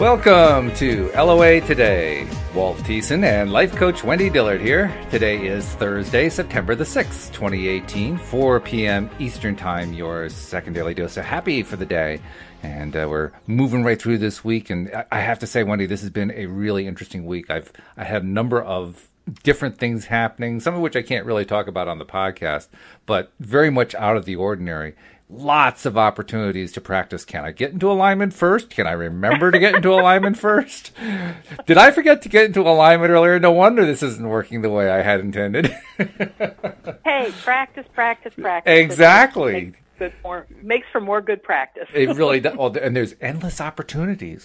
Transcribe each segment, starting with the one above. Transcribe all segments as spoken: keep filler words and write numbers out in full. Welcome to L O A Today. Walt Thiessen and life coach Wendy Dillard here. Today is Thursday, September the sixth, twenty eighteen, four p.m. Eastern Time, your second daily dose. So happy for the day. And uh, we're moving right through this week. And I, I have to say, Wendy, this has been a really interesting week. I've I had a number of different things happening, some of which I can't really talk about on the podcast, but very much out of the ordinary. Lots of opportunities to practice. Can I get into alignment first? Can I remember to get into alignment first? Did I forget to get into alignment earlier? No wonder this isn't working the way I had intended. Hey, practice, practice, practice. Exactly. It makes, good more, makes for more good practice. It really does. Well, and there's endless opportunities.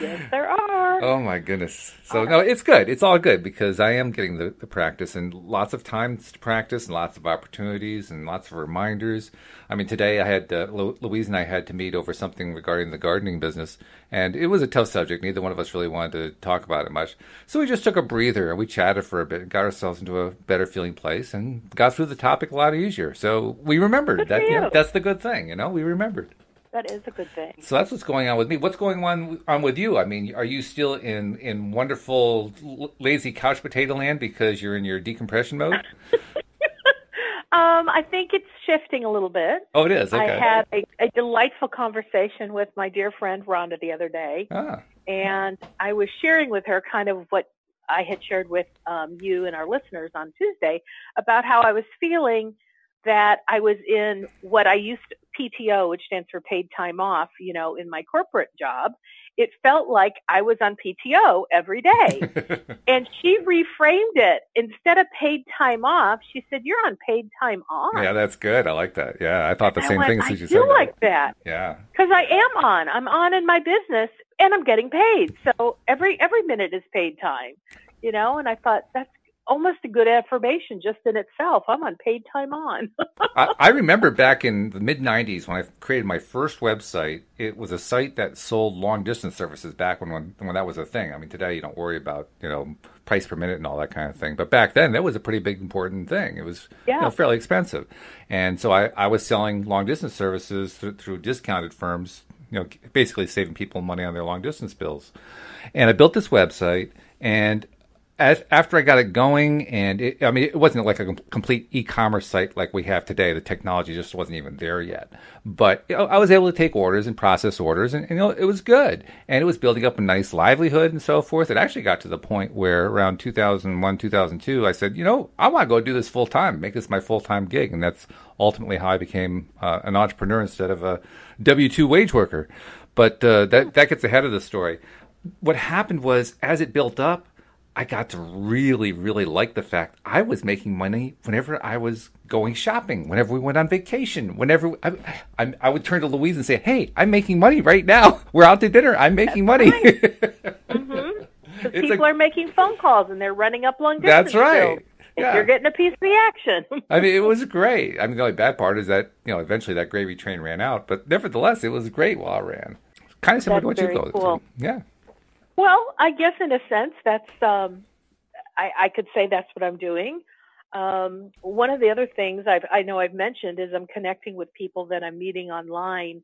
Yes, there are. Oh, my goodness. So, no, it's good. It's all good because I am getting the, the practice and lots of times to practice and lots of opportunities and lots of reminders. I mean, today I had, uh, Louise and I had to meet over something regarding the gardening business, and it was a tough subject. Neither one of us really wanted to talk about it much. So we just took a breather and we chatted for a bit and got ourselves into a better feeling place and got through the topic a lot easier. So we remembered. Good that. You know, that's the good thing. You know, we remembered. That is a good thing. So that's what's going on with me. What's going on on with you? I mean, are you still in, in wonderful l- lazy couch potato land because you're in your decompression mode? um, I think it's shifting a little bit. Oh, it is? Okay. I had a, a delightful conversation with my dear friend Rhonda the other day. Ah. And I was sharing with her kind of what I had shared with um, you and our listeners on Tuesday about how I was feeling that I was in what I used to, P T O, which stands for paid time off, you know, in my corporate job. It felt like I was on P T O every day. And she reframed it. Instead of paid time off, she said, you're on paid time off. Yeah, that's good. I like that. Yeah, I thought the and same I went, thing as you said. I do like that. Yeah. Because I am on. I'm on in my business, and I'm getting paid. So every every minute is paid time, you know, and I thought that's almost a good affirmation just in itself. I'm on paid time on. I, I remember back in the mid nineties when I created my first website, it was a site that sold long distance services back when, when when that was a thing. I mean, today you don't worry about, you know, price per minute and all that kind of thing. But back then, that was a pretty big important thing. It was yeah. you know, fairly expensive. And so I, I was selling long distance services through, through discounted firms, you know, basically saving people money on their long distance bills. And I built this website and As, after I got it going, and it, I mean, it wasn't like a com- complete e-commerce site like we have today. The technology just wasn't even there yet. But you know, I was able to take orders and process orders, and, and you know, it was good. And it was building up a nice livelihood and so forth. It actually got to the point where around two thousand one, two thousand two, I said, you know, I want to go do this full-time, make this my full-time gig. And that's ultimately how I became uh, an entrepreneur instead of a W two wage worker. But uh, that, that gets ahead of the story. What happened was, as it built up, I got to really, really like the fact I was making money whenever I was going shopping, whenever we went on vacation, whenever I, I, I would turn to Louise and say, hey, I'm making money right now. We're out to dinner. I'm making That's money. Right. Mm-hmm. Because people like, are making phone calls and they're running up long distance. That's right. Bills. Yeah. You're getting a piece of the action. I mean, it was great. I mean, the only bad part is that, you know, eventually that gravy train ran out. But nevertheless, it was great while I ran. Kind of similar That's to what you go cool. through. Yeah. Well, I guess in a sense, that's um, I, I could say that's what I'm doing. Um, one of the other things I've, I know I've mentioned is I'm connecting with people that I'm meeting online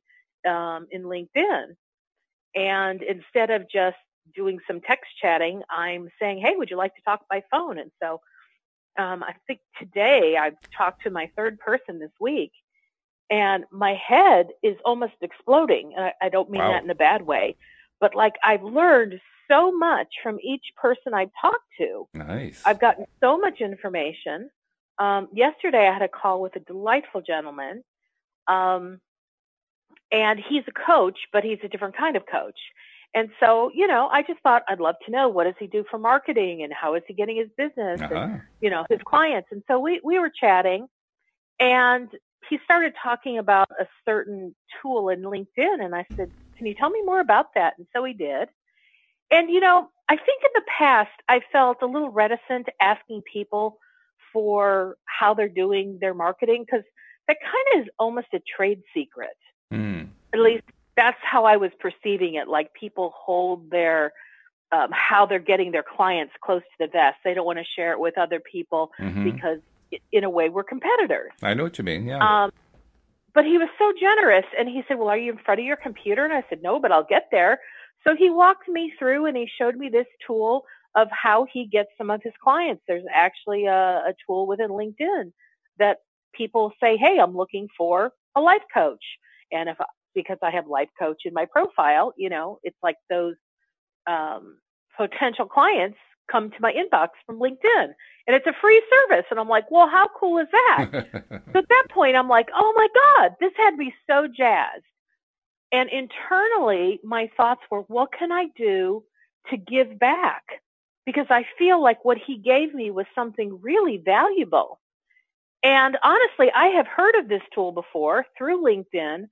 um, in LinkedIn. And instead of just doing some text chatting, I'm saying, hey, would you like to talk by phone? And so um, I think today I've talked to my third person this week. And my head is almost exploding. I, I don't mean wow. that in a bad way. But like I've learned so much from each person I've talked to. Nice. I've gotten so much information. Um, yesterday I had a call with a delightful gentleman. Um, and he's a coach, but he's a different kind of coach. And so, you know, I just thought I'd love to know what does he do for marketing and how is he getting his business uh-huh. and, you know, his clients. And so we, we were chatting and he started talking about a certain tool in LinkedIn. And I said, can you tell me more about that? And so he did. And, you know, I think in the past, I felt a little reticent asking people for how they're doing their marketing because that kind of is almost a trade secret. Mm. At least that's how I was perceiving it. Like people hold their, um, how they're getting their clients close to the vest. They don't want to share it with other people mm-hmm. because in a way we're competitors. I know what you mean. Yeah. Um, But he was so generous, and he said, well, are you in front of your computer? And I said, no, but I'll get there. So he walked me through and he showed me this tool of how he gets some of his clients. There's actually a, a tool within LinkedIn that people say, hey, I'm looking for a life coach. And if, because I have life coach in my profile, you know, it's like those um, potential clients come to my inbox from LinkedIn, and it's a free service. And I'm like, well, how cool is that? So at that point, I'm like, oh my God, this had me so jazzed. And internally, my thoughts were, what can I do to give back? Because I feel like what he gave me was something really valuable. And honestly, I have heard of this tool before through LinkedIn,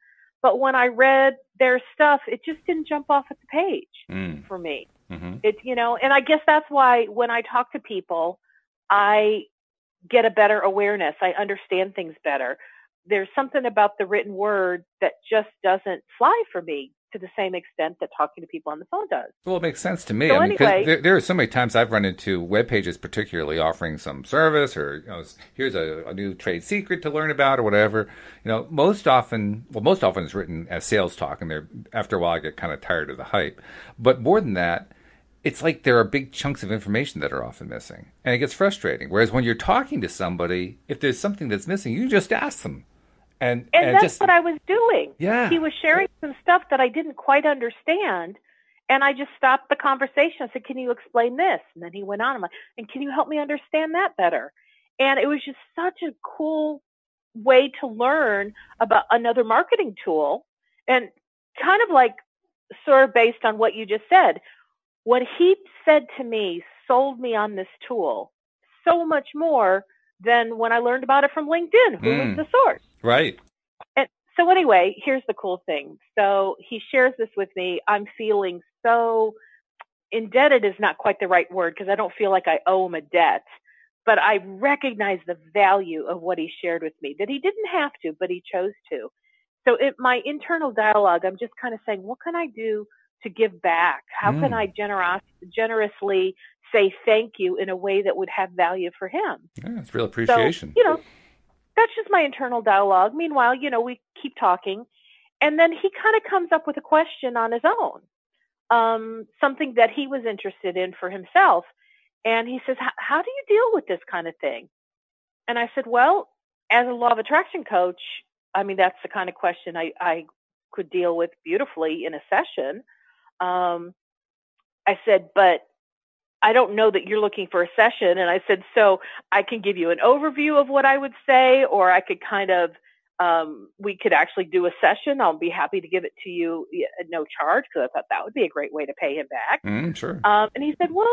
but when I read their stuff, it just didn't jump off at the page mm. for me. Mm-hmm. It, you know, and I guess that's why when I talk to people, I get a better awareness. I understand things better. There's something about the written word that just doesn't fly for me to the same extent that talking to people on the phone does. Well, it makes sense to me. So I mean, anyway, there, there are so many times I've run into web pages, particularly offering some service or, you know, here's a, a new trade secret to learn about or whatever. You know, most often, well, most often it's written as sales talk, and they're, after a while I get kind of tired of the hype. But more than that, it's like there are big chunks of information that are often missing, and it gets frustrating. Whereas when you're talking to somebody, if there's something that's missing, you just ask them. And, and, and that's just, what I was doing. Yeah. He was sharing some stuff that I didn't quite understand, and I just stopped the conversation. I said, can you explain this? And then he went on. I'm like, and can you help me understand that better? And it was just such a cool way to learn about another marketing tool, and kind of like sort of based on what you just said. What he said to me sold me on this tool so much more than when I learned about it from LinkedIn, who mm. was the source. Right. And so anyway, here's the cool thing. So he shares this with me. I'm feeling so indebted is not quite the right word, because I don't feel like I owe him a debt, but I recognize the value of what he shared with me, that he didn't have to, but he chose to. So in my internal dialogue, I'm just kind of saying, what can I do to give back? How mm. can I generos- generously say thank you in a way that would have value for him? Yeah, it's real appreciation. So, you know, that's just my internal dialogue. Meanwhile, you know, we keep talking. And then he kind of comes up with a question on his own, um, something that he was interested in for himself. And he says, how do you deal with this kind of thing? And I said, well, as a law of attraction coach, I mean, that's the kind of question I, I could deal with beautifully in a session. Um, I said, but I don't know that you're looking for a session. And I said, so I can give you an overview of what I would say, or I could kind of, um, we could actually do a session. I'll be happy to give it to you at no charge, because I thought that would be a great way to pay him back. Mm, sure. Um, and he said, well,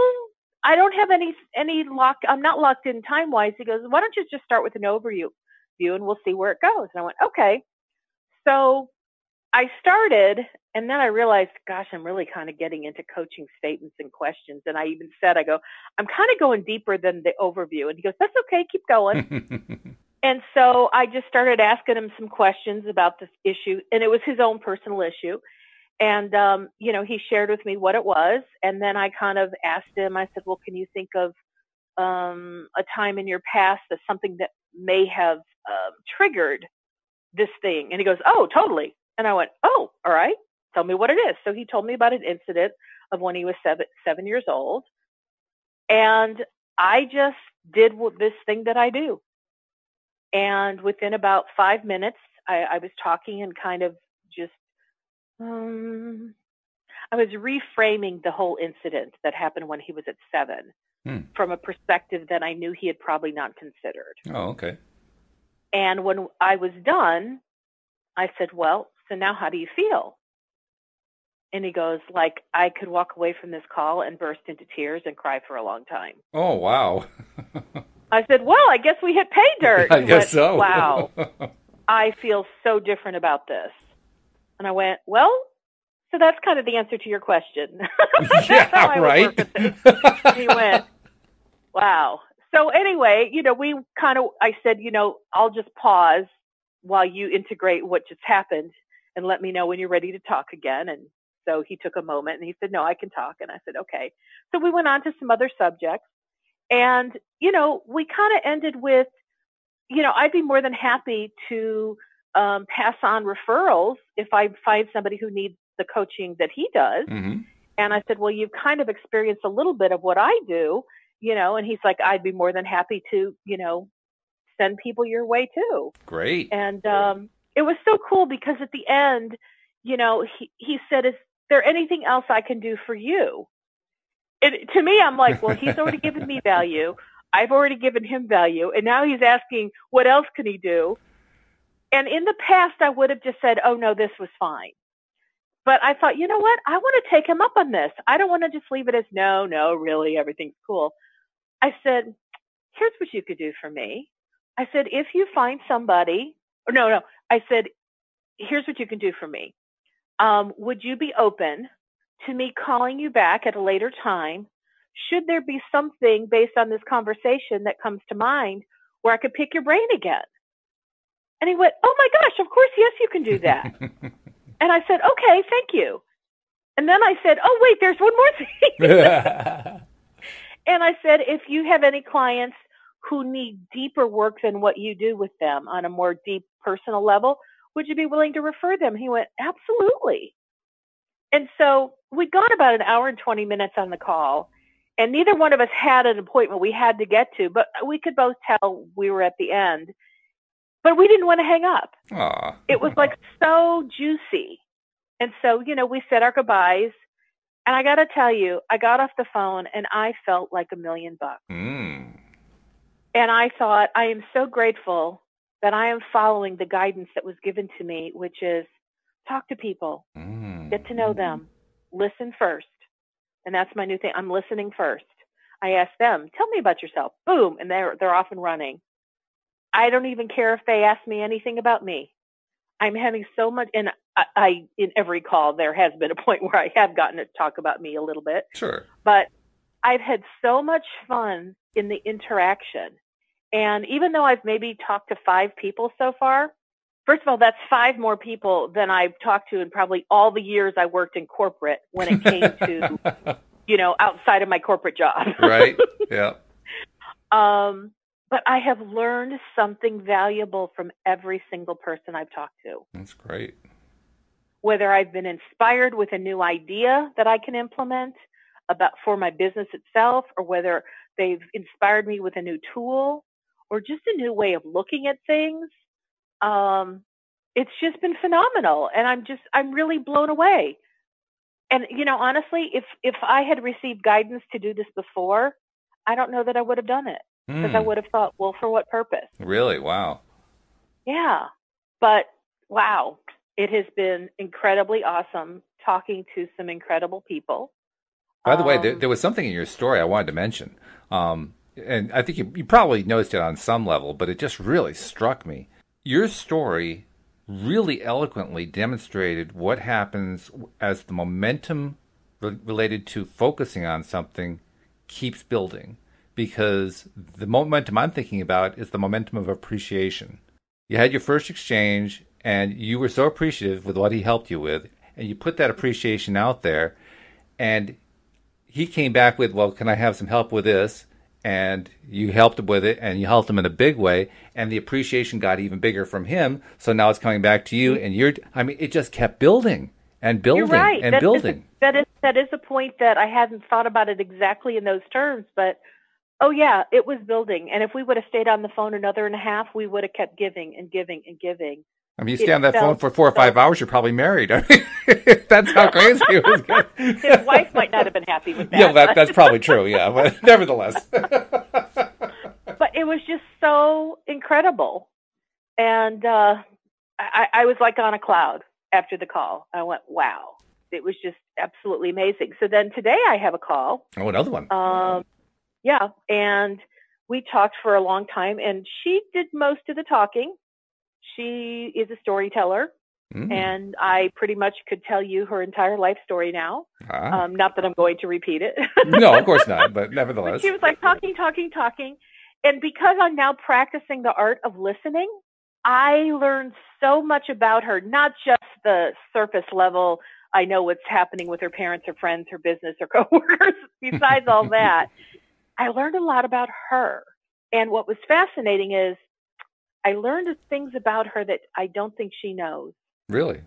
I don't have any, any lock. I'm not locked in time wise. He goes, why don't you just start with an overview and we'll see where it goes. And I went, okay. So I started, and then I realized, gosh, I'm really kind of getting into coaching statements and questions. And I even said, I go, I'm kind of going deeper than the overview. And he goes, that's okay, keep going. And so I just started asking him some questions about this issue. And it was his own personal issue. And, um, you know, he shared with me what it was. And then I kind of asked him, I said, well, can you think of um, a time in your past that something that may have uh, triggered this thing? And he goes, oh, totally. And I went, oh, all right, tell me what it is. So he told me about an incident of when he was seven, seven years old. And I just did this thing that I do. And within about five minutes, I, I was talking and kind of just, um, I was reframing the whole incident that happened when he was at seven hmm. from a perspective that I knew he had probably not considered. Oh, okay. And when I was done, I said, well, so now how do you feel? And he goes, like, I could walk away from this call and burst into tears and cry for a long time. Oh, wow. I said, well, I guess we hit pay dirt. I he guess went, so. Wow. I feel so different about this. And I went, well, so that's kind of the answer to your question. Yeah, right. He went, wow. So anyway, you know, we kind of, I said, you know, I'll just pause while you integrate what just happened and let me know when you're ready to talk again. And so he took a moment and he said, no, I can talk. And I said, okay. So we went on to some other subjects, and, you know, we kind of ended with, you know, I'd be more than happy to um, pass on referrals if I find somebody who needs the coaching that he does. Mm-hmm. And I said, well, you've kind of experienced a little bit of what I do, you know, and he's like, I'd be more than happy to, you know, send people your way too. Great. And um, it was so cool because at the end, you know, he, he said, is there anything else I can do for you? It, to me, I'm like, well, he's already given me value. I've already given him value. And now he's asking, what else can he do? And in the past, I would have just said, oh, no, this was fine. But I thought, you know what? I want to take him up on this. I don't want to just leave it as, no, no, really, everything's cool. I said, here's what you could do for me. I said, if you find somebody, or no, no, I said, here's what you can do for me. Um, would you be open to me calling you back at a later time? Should there be something based on this conversation that comes to mind where I could pick your brain again? And he went, oh my gosh, of course, yes, you can do that. And I said, okay, thank you. And then I said, oh, wait, there's one more thing. And I said, if you have any clients who need deeper work than what you do with them on a more deep personal level, would you be willing to refer them? He went, absolutely. And so we got about an hour and twenty minutes on the call, and neither one of us had an appointment we had to get to, but we could both tell we were at the end. But we didn't want to hang up. Aww. It was like so juicy. And so, you know, we said our goodbyes. And I got to tell you, I got off the phone and I felt like a million bucks. Mm. And I thought, I am so grateful that I am following the guidance that was given to me, which is talk to people, mm. get to know them, listen first. And that's my new thing. I'm listening first. I ask them, tell me about yourself. Boom. And they're, they're off and running. I don't even care if they ask me anything about me. I'm having so much, and I, I, in every call, there has been a point where I have gotten to talk about me a little bit. Sure. But I've had so much fun in the interaction. And even though I've maybe talked to five people so far, first of all, that's five more people than I've talked to in probably all the years I worked in corporate when it came to, you know, outside of my corporate job. Right. Yeah. um, But I have learned something valuable from every single person I've talked to. That's great. Whether I've been inspired with a new idea that I can implement about for my business itself, or whether they've inspired me with a new tool or just a new way of looking at things, um, it's just been phenomenal. And I'm just, I'm really blown away. And, you know, honestly, if, if I had received guidance to do this before, I don't know that I would have done it. Because mm. I would have thought, well, for what purpose? Really? Wow. Yeah. But, wow, it has been incredibly awesome talking to some incredible people. By the um, way, there, there was something in your story I wanted to mention. Um, and I think you, you probably noticed it on some level, but it just really struck me. Your story really eloquently demonstrated what happens as the momentum re- related to focusing on something keeps building. Because the momentum I'm thinking about is the momentum of appreciation. You had your first exchange, and you were so appreciative with what he helped you with, and you put that appreciation out there, and he came back with, well, can I have some help with this? And you helped him with it, and you helped him in a big way, and the appreciation got even bigger from him, so now it's coming back to you, and you're, I mean, it just kept building and building you're right. and that building. Is a, that, is, that is a point that I hadn't thought about it exactly in those terms, but... Oh, yeah, it was building. And if we would have stayed on the phone another and a half, we would have kept giving and giving and giving. I mean, you stay it on that phone for four or five so- hours, you're probably married. I mean, that's how crazy it was. His wife might not have been happy with that. Yeah, that, that's probably true, yeah. But nevertheless. But it was just so incredible. And uh, I, I was like on a cloud after the call. I went, wow. It was just absolutely amazing. So then today I have a call. Oh, another one. Um. Yeah, and we talked for a long time, and she did most of the talking. She is a storyteller, mm. and I pretty much could tell you her entire life story now. Ah. Um, not that I'm going to repeat it. No, of course not, but nevertheless. But she was like talking, talking, talking. And because I'm now practicing the art of listening, I learned so much about her, not just the surface level. I know what's happening with her parents, her friends, her business, her coworkers, besides all that. I learned a lot about her. And what was fascinating is I learned things about her that I don't think she knows. Really?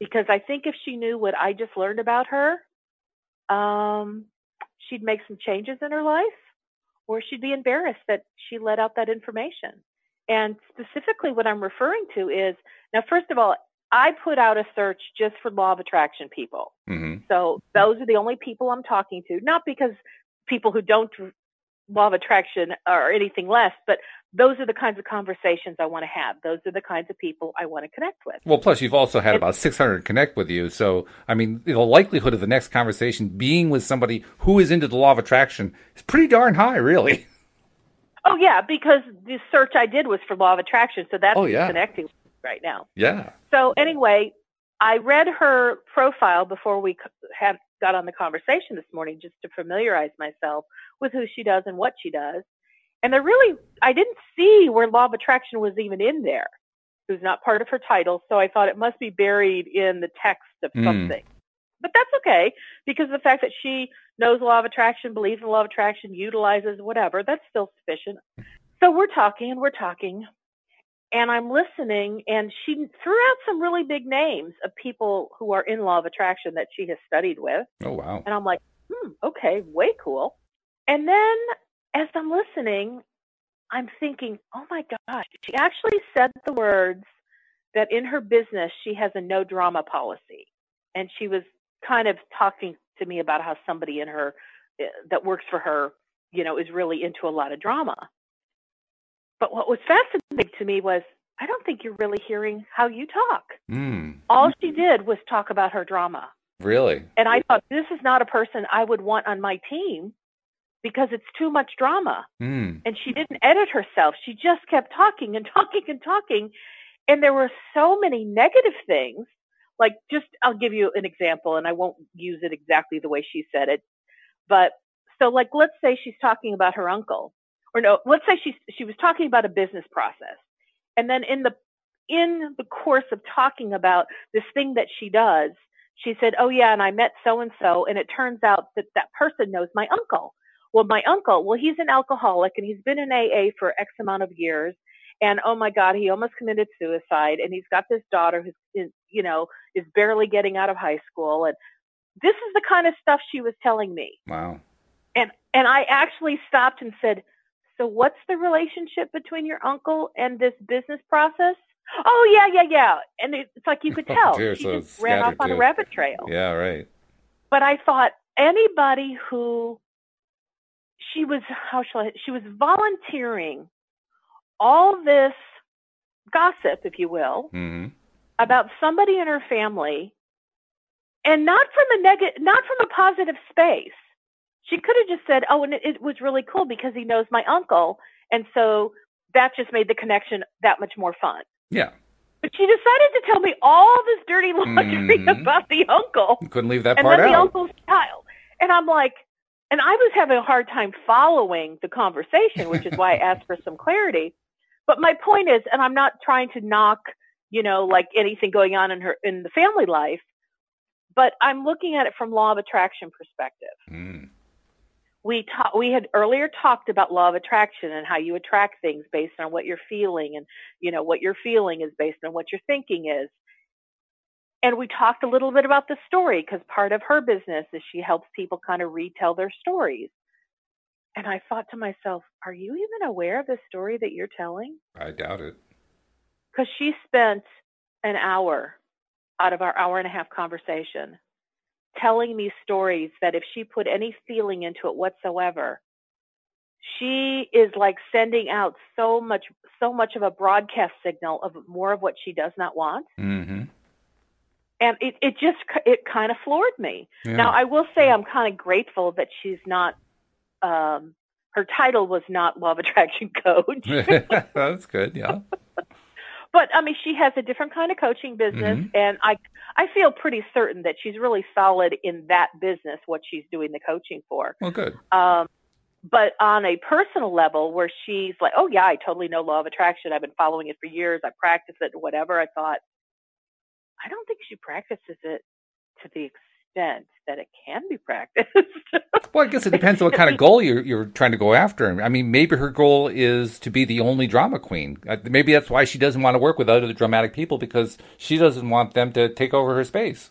because I think if she knew what I just learned about her, um, she'd make some changes in her life, or she'd be embarrassed that she let out that information. And specifically what I'm referring to is, now, first of all, I put out a search just for law of attraction people. Mm-hmm. So those are the only people I'm talking to, not because people who don't do law of attraction or anything less, but those are the kinds of conversations I want to have. Those are the kinds of people I want to connect with. Well, plus you've also had and, about six hundred connect with you. So, I mean, the likelihood of the next conversation being with somebody who is into the law of attraction is pretty darn high, really. Oh, yeah, because the search I did was for law of attraction. So that's oh, yeah. connecting right now. Yeah. So anyway, I read her profile before we had got on the conversation this morning, just to familiarize myself with who she does and what she does. And there really, I didn't see where law of attraction was even in there. It was not part of her title, so I thought it must be buried in the text of mm. something. But that's okay, because the fact that she knows law of attraction, believes in law of attraction, utilizes whatever, that's still sufficient. So we're talking and we're talking, and I'm listening, and she threw out some really big names of people who are in law of attraction that she has studied with. Oh, wow. And I'm like, hmm, okay, way cool. And then as I'm listening, I'm thinking, oh, my gosh, she actually said the words that in her business she has a no drama policy. And she was kind of talking to me about how somebody in her uh, that works for her, you know, is really into a lot of drama. But what was fascinating to me was, I don't think you're really hearing how you talk. Mm. All she did was talk about her drama. Really? And I thought, this is not a person I would want on my team, because it's too much drama. Mm. And she didn't edit herself. She just kept talking and talking and talking. And there were so many negative things. Like, just, I'll give you an example, and I won't use it exactly the way she said it. But so, like, let's say she's talking about her uncle. Or no, let's say she, she was talking about a business process. And then in the, in the course of talking about this thing that she does, she said, oh, yeah, and I met so-and-so, and it turns out that that person knows my uncle. Well, my uncle, well, he's an alcoholic, and he's been in A A for X amount of years. And, oh, my God, he almost committed suicide. And he's got this daughter who's, is, you know, is barely getting out of high school. And this is the kind of stuff she was telling me. Wow. And and I actually stopped and said, so what's the relationship between your uncle and this business process? Oh, yeah, yeah, yeah. And it's like you could tell. Oh, dear, she so just ran off on too. a rabbit trail. Yeah, right. But I thought, anybody who... She was, how shall I, she was volunteering all this gossip, if you will, mm-hmm. about somebody in her family, and not from a negative, not from a positive space. She could have just said, oh, and it, it was really cool because he knows my uncle. And so that just made the connection that much more fun. Yeah. But she decided to tell me all this dirty laundry mm-hmm. about the uncle. You couldn't leave that part out. And then the uncle's child. And I'm like, and I was having a hard time following the conversation, which is why I asked for some clarity. But my point is, and I'm not trying to knock, you know, like anything going on in her, in the family life, but I'm looking at it from law of attraction perspective. Mm. We ta- we had earlier talked about law of attraction and how you attract things based on what you're feeling, and, you know, what you're feeling is based on what your thinking is. And we talked a little bit about the story, because part of her business is she helps people kind of retell their stories. And I thought to myself, are you even aware of the story that you're telling? I doubt it. Because she spent an hour out of our hour and a half conversation telling me stories that if she put any feeling into it whatsoever, she is like sending out so much, so much of a broadcast signal of more of what she does not want. Mm-hmm. And it, it just, it kind of floored me. Yeah. Now, I will say I'm kind of grateful that she's not, um, her title was not Law of Attraction Coach. That's good, yeah. But, I mean, she has a different kind of coaching business, mm-hmm. and I I feel pretty certain that she's really solid in that business, what she's doing the coaching for. Well, good. Um, but on a personal level where she's like, oh, yeah, I totally know Law of Attraction. I've been following it for years. I practice it, whatever. I thought, I don't think she practices it to the extent that it can be practiced. Well, I guess it depends on what kind of goal you're, you're trying to go after. I mean, maybe her goal is to be the only drama queen. Maybe that's why she doesn't want to work with other dramatic people, because she doesn't want them to take over her space.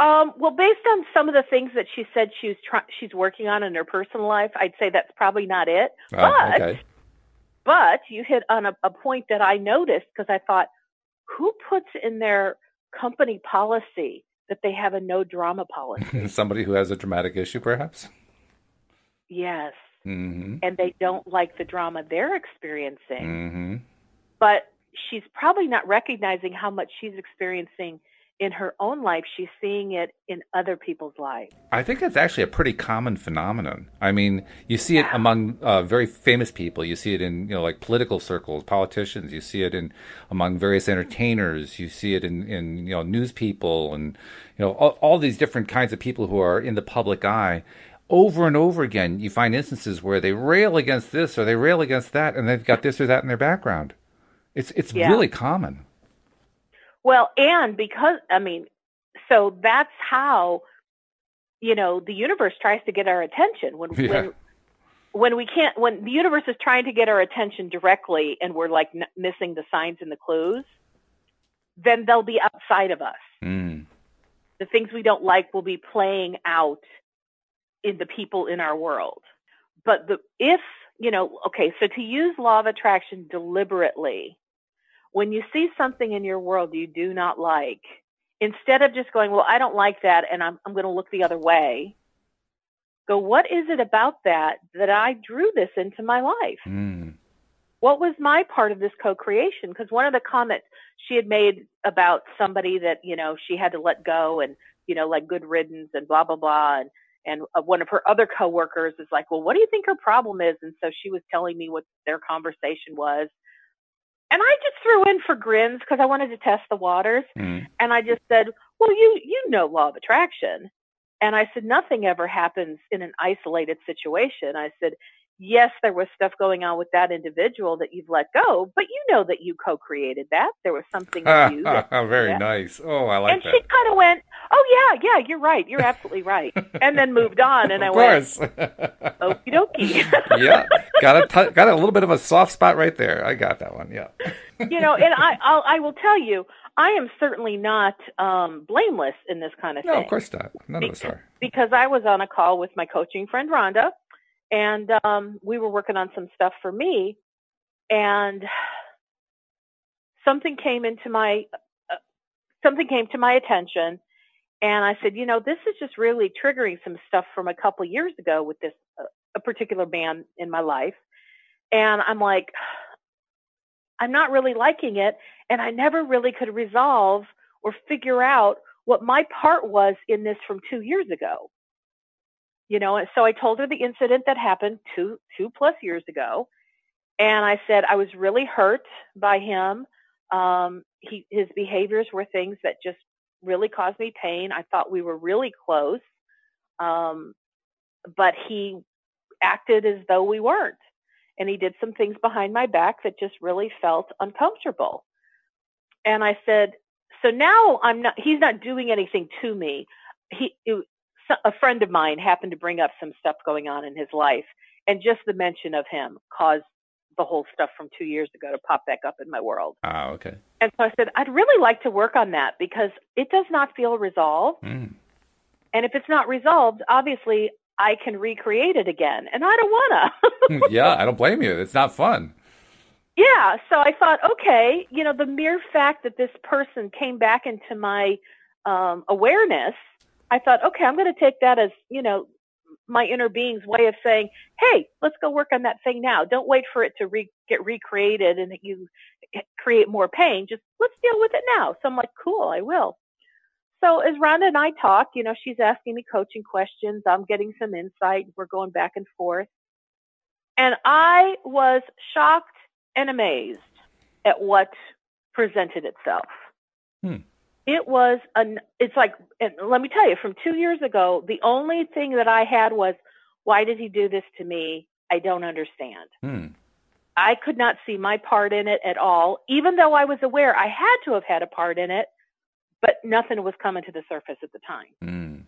Um, well, based on some of the things that she said she's try- she's working on in her personal life, I'd say that's probably not it. Oh, but, okay. but you hit on a, a point that I noticed, because I thought, who puts in their company policy that they have a no drama policy? Somebody who has a dramatic issue, perhaps? Yes. Mm-hmm. And they don't like the drama they're experiencing. Mm-hmm. But she's probably not recognizing how much she's experiencing in her own life. She's seeing it in other people's lives. I think that's actually a pretty common phenomenon. I mean, you see yeah. it among uh, very famous people. You see it in, you know, like political circles, politicians. You see it in among various entertainers. You see it in, in you know, news people, and, you know, all, all these different kinds of people who are in the public eye. Over and over again, you find instances where they rail against this or they rail against that, and they've got this or that in their background. It's it's yeah. really common. Well, and because, I mean, so that's how, you know, the universe tries to get our attention. When yeah. when, when we can't, when the universe is trying to get our attention directly and we're like n- missing the signs and the clues, then they'll be outside of us. Mm. The things we don't like will be playing out in the people in our world. But the if, you know, okay, so to use law of attraction deliberately, when you see something in your world you do not like, instead of just going, well, I don't like that, and I'm, I'm going to look the other way, go, what is it about that that I drew this into my life? Mm. What was my part of this co-creation? Because one of the comments she had made about somebody that, you know, she had to let go and, you know, like good riddance and blah, blah, blah. And, and one of her other coworkers is like, well, what do you think her problem is? And so she was telling me what their conversation was. And I just threw in for grins because I wanted to test the waters. Mm. And I just said, well, you you know law of attraction. And I said, nothing ever happens in an isolated situation. I said, yes, there was stuff going on with that individual that you've let go, but you know that you co-created that. There was something in you. That very that. nice. Oh, I like and that. And she kind of went, oh, yeah, yeah, you're right. You're absolutely right. And then moved on. And of I course. went, okie dokie. Yeah. Got a, t- got a little bit of a soft spot right there. I got that one. Yeah. You know, and I I'll, I will tell you, I am certainly not um, blameless in this kind of no, thing. No, of course not. None Be- of us are. Because I was on a call with my coaching friend, Rhonda. And um, we were working on some stuff for me, and something came into my uh, something came to my attention, and I said, you know, this is just really triggering some stuff from a couple years ago with this uh, a particular man in my life, and I'm like, I'm not really liking it, and I never really could resolve or figure out what my part was in this from two years ago. You know, so I told her the incident that happened two, two plus years ago. And I said, I was really hurt by him. Um, he, his behaviors were things that just really caused me pain. I thought we were really close. Um, but he acted as though we weren't. And he did some things behind my back that just really felt uncomfortable. And I said, so now I'm not, he's not doing anything to me. He, it, A friend of mine happened to bring up some stuff going on in his life, and just the mention of him caused the whole stuff from two years ago to pop back up in my world. Oh, okay. And so I said, I'd really like to work on that because it does not feel resolved. Mm. And if it's not resolved, obviously I can recreate it again, and I don't want to. Yeah, I don't blame you. It's not fun. Yeah. So I thought, okay, you know, the mere fact that this person came back into my um, awareness, I thought, okay, I'm going to take that as, you know, my inner being's way of saying, hey, let's go work on that thing now. Don't wait for it to re- get recreated and that you create more pain. Just let's deal with it now. So I'm like, cool, I will. So as Rhonda and I talk, you know, she's asking me coaching questions. I'm getting some insight. We're going back and forth. And I was shocked and amazed at what presented itself. Hmm. It was, an, it's like, and let me tell you, from two years ago, the only thing that I had was, why did he do this to me? I don't understand. Hmm. I could not see my part in it at all, even though I was aware I had to have had a part in it, but nothing was coming to the surface at the time. Mm.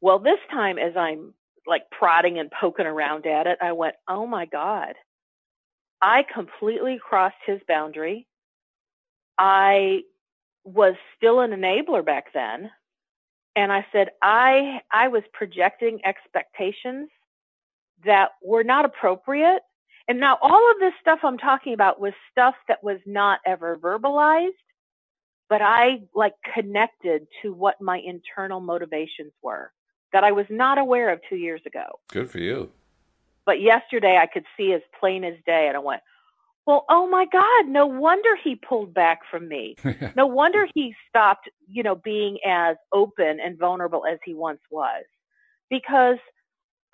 Well, this time, as I'm like prodding and poking around at it, I went, oh my God, I completely crossed his boundary. I was still an enabler back then. And I said, I, I was projecting expectations that were not appropriate. And now all of this stuff I'm talking about was stuff that was not ever verbalized, but I like connected to what my internal motivations were that I was not aware of two years ago. Good for you. But yesterday I could see as plain as day. And I went, well, oh my God, no wonder he pulled back from me. No wonder he stopped, you know, being as open and vulnerable as he once was, because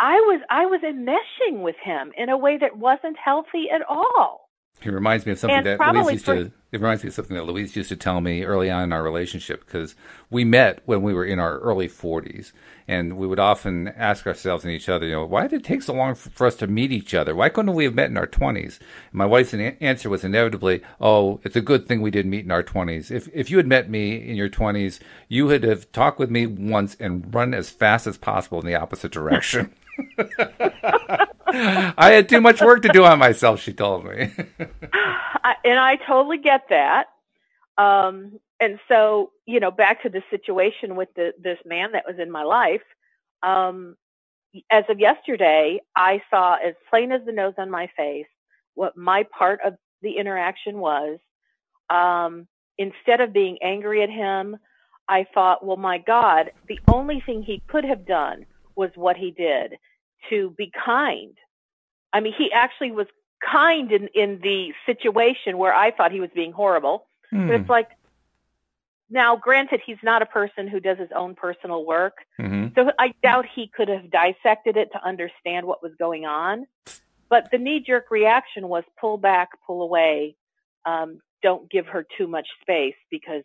I was, I was enmeshing with him in a way that wasn't healthy at all. It reminds me of something and that Louise used for- to, it reminds me of something that Louise used to tell me early on in our relationship, because we met when we were in our early forties, and we would often ask ourselves and each other, you know, why did it take so long for, for us to meet each other? Why couldn't we have met in our twenties? And my wife's answer was inevitably, oh, it's a good thing we didn't meet in our twenties. If if you had met me in your twenties, you would have talked with me once and run as fast as possible in the opposite direction. I had too much work to do on myself, she told me. I, and I totally get that. Um, and so, you know, back to the situation with the, this man that was in my life, um, as of yesterday, I saw as plain as the nose on my face what my part of the interaction was. Um, instead of being angry at him, I thought, well, my God, the only thing he could have done was what he did to be kind. I mean, he actually was kind in, in the situation where I thought he was being horrible. Mm. But it's like, now granted, he's not a person who does his own personal work. Mm-hmm. So I doubt he could have dissected it to understand what was going on. But the knee-jerk reaction was pull back, pull away. Um, don't give her too much space because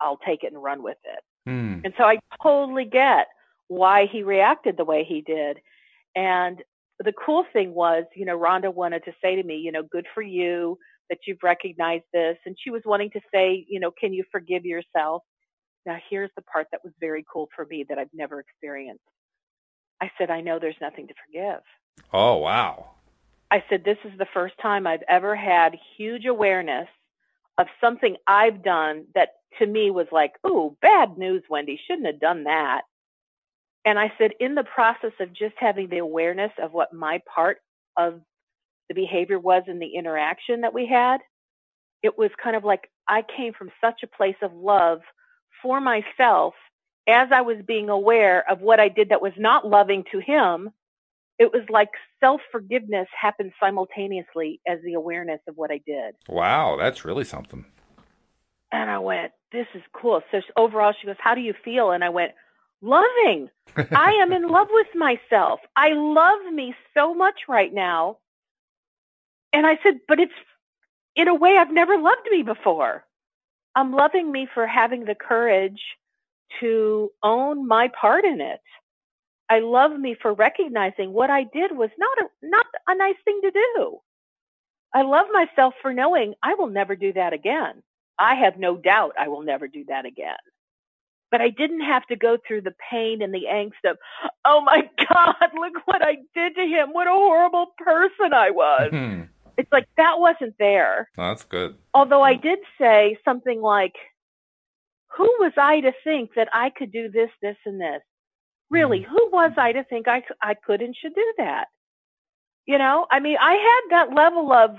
I'll take it and run with it. Mm. And so I totally get why he reacted the way he did. And the cool thing was, you know, Rhonda wanted to say to me, you know, good for you that you've recognized this. And she was wanting to say, you know, can you forgive yourself? Now, here's the part that was very cool for me that I've never experienced. I said, I know there's nothing to forgive. Oh, wow. I said, this is the first time I've ever had huge awareness of something I've done that to me was like, ooh, bad news, Wendy, shouldn't have done that. And I said, in the process of just having the awareness of what my part of the behavior was in the interaction that we had, it was kind of like I came from such a place of love for myself as I was being aware of what I did that was not loving to him. It was like self-forgiveness happened simultaneously as the awareness of what I did. Wow, that's really something. And I went, this is cool. So overall, she goes, how do you feel? And I went, loving. I am in love with myself. I love me so much right now. And I said, but it's in a way I've never loved me before. I'm loving me for having the courage to own my part in it. I love me for recognizing what I did was not a, not a nice thing to do. I love myself for knowing I will never do that again. I have no doubt I will never do that again. But I didn't have to go through the pain and the angst of, oh, my God, look what I did to him. What a horrible person I was. Mm-hmm. It's like that wasn't there. Oh, that's good. Although I did say something like, who was I to think that I could do this, this, and this? Really, mm-hmm. Who was I to think I, I could and should do that? You know, I mean, I had that level of,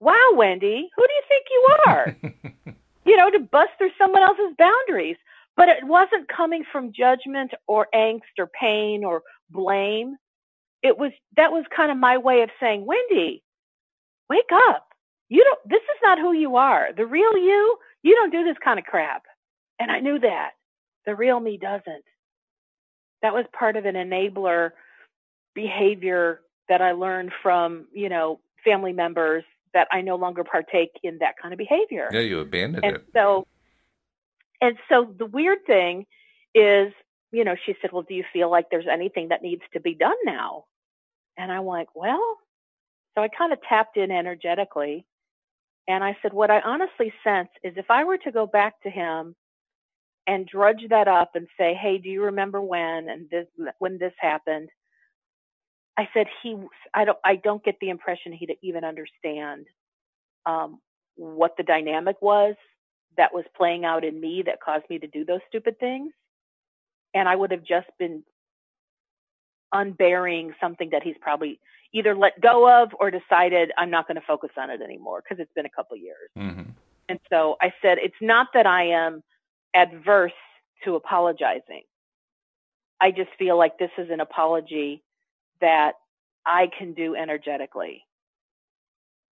wow, Wendy, who do you think you are? You know, to bust through someone else's boundaries. But it wasn't coming from judgment or angst or pain or blame. It was, that was kind of my way of saying, Wendy, wake up. You don't, this is not who you are. The real you, you don't do this kind of crap. And I knew that. The real me doesn't. That was part of an enabler behavior that I learned from, you know, family members that I no longer partake in that kind of behavior. Yeah, you abandoned and it. So, And so the weird thing is, you know, she said, well, do you feel like there's anything that needs to be done now? And I'm like, well, so I kind of tapped in energetically. And I said, what I honestly sense is if I were to go back to him and drudge that up and say, hey, do you remember when and this, when this happened? I said, he, I don't, I don't get the impression he'd even understand um, what the dynamic was that was playing out in me that caused me to do those stupid things. And I would have just been unburying something that he's probably either let go of or decided I'm not going to focus on it anymore because it's been a couple years. Mm-hmm. And so I said, it's not that I am adverse to apologizing. I just feel like this is an apology that I can do energetically,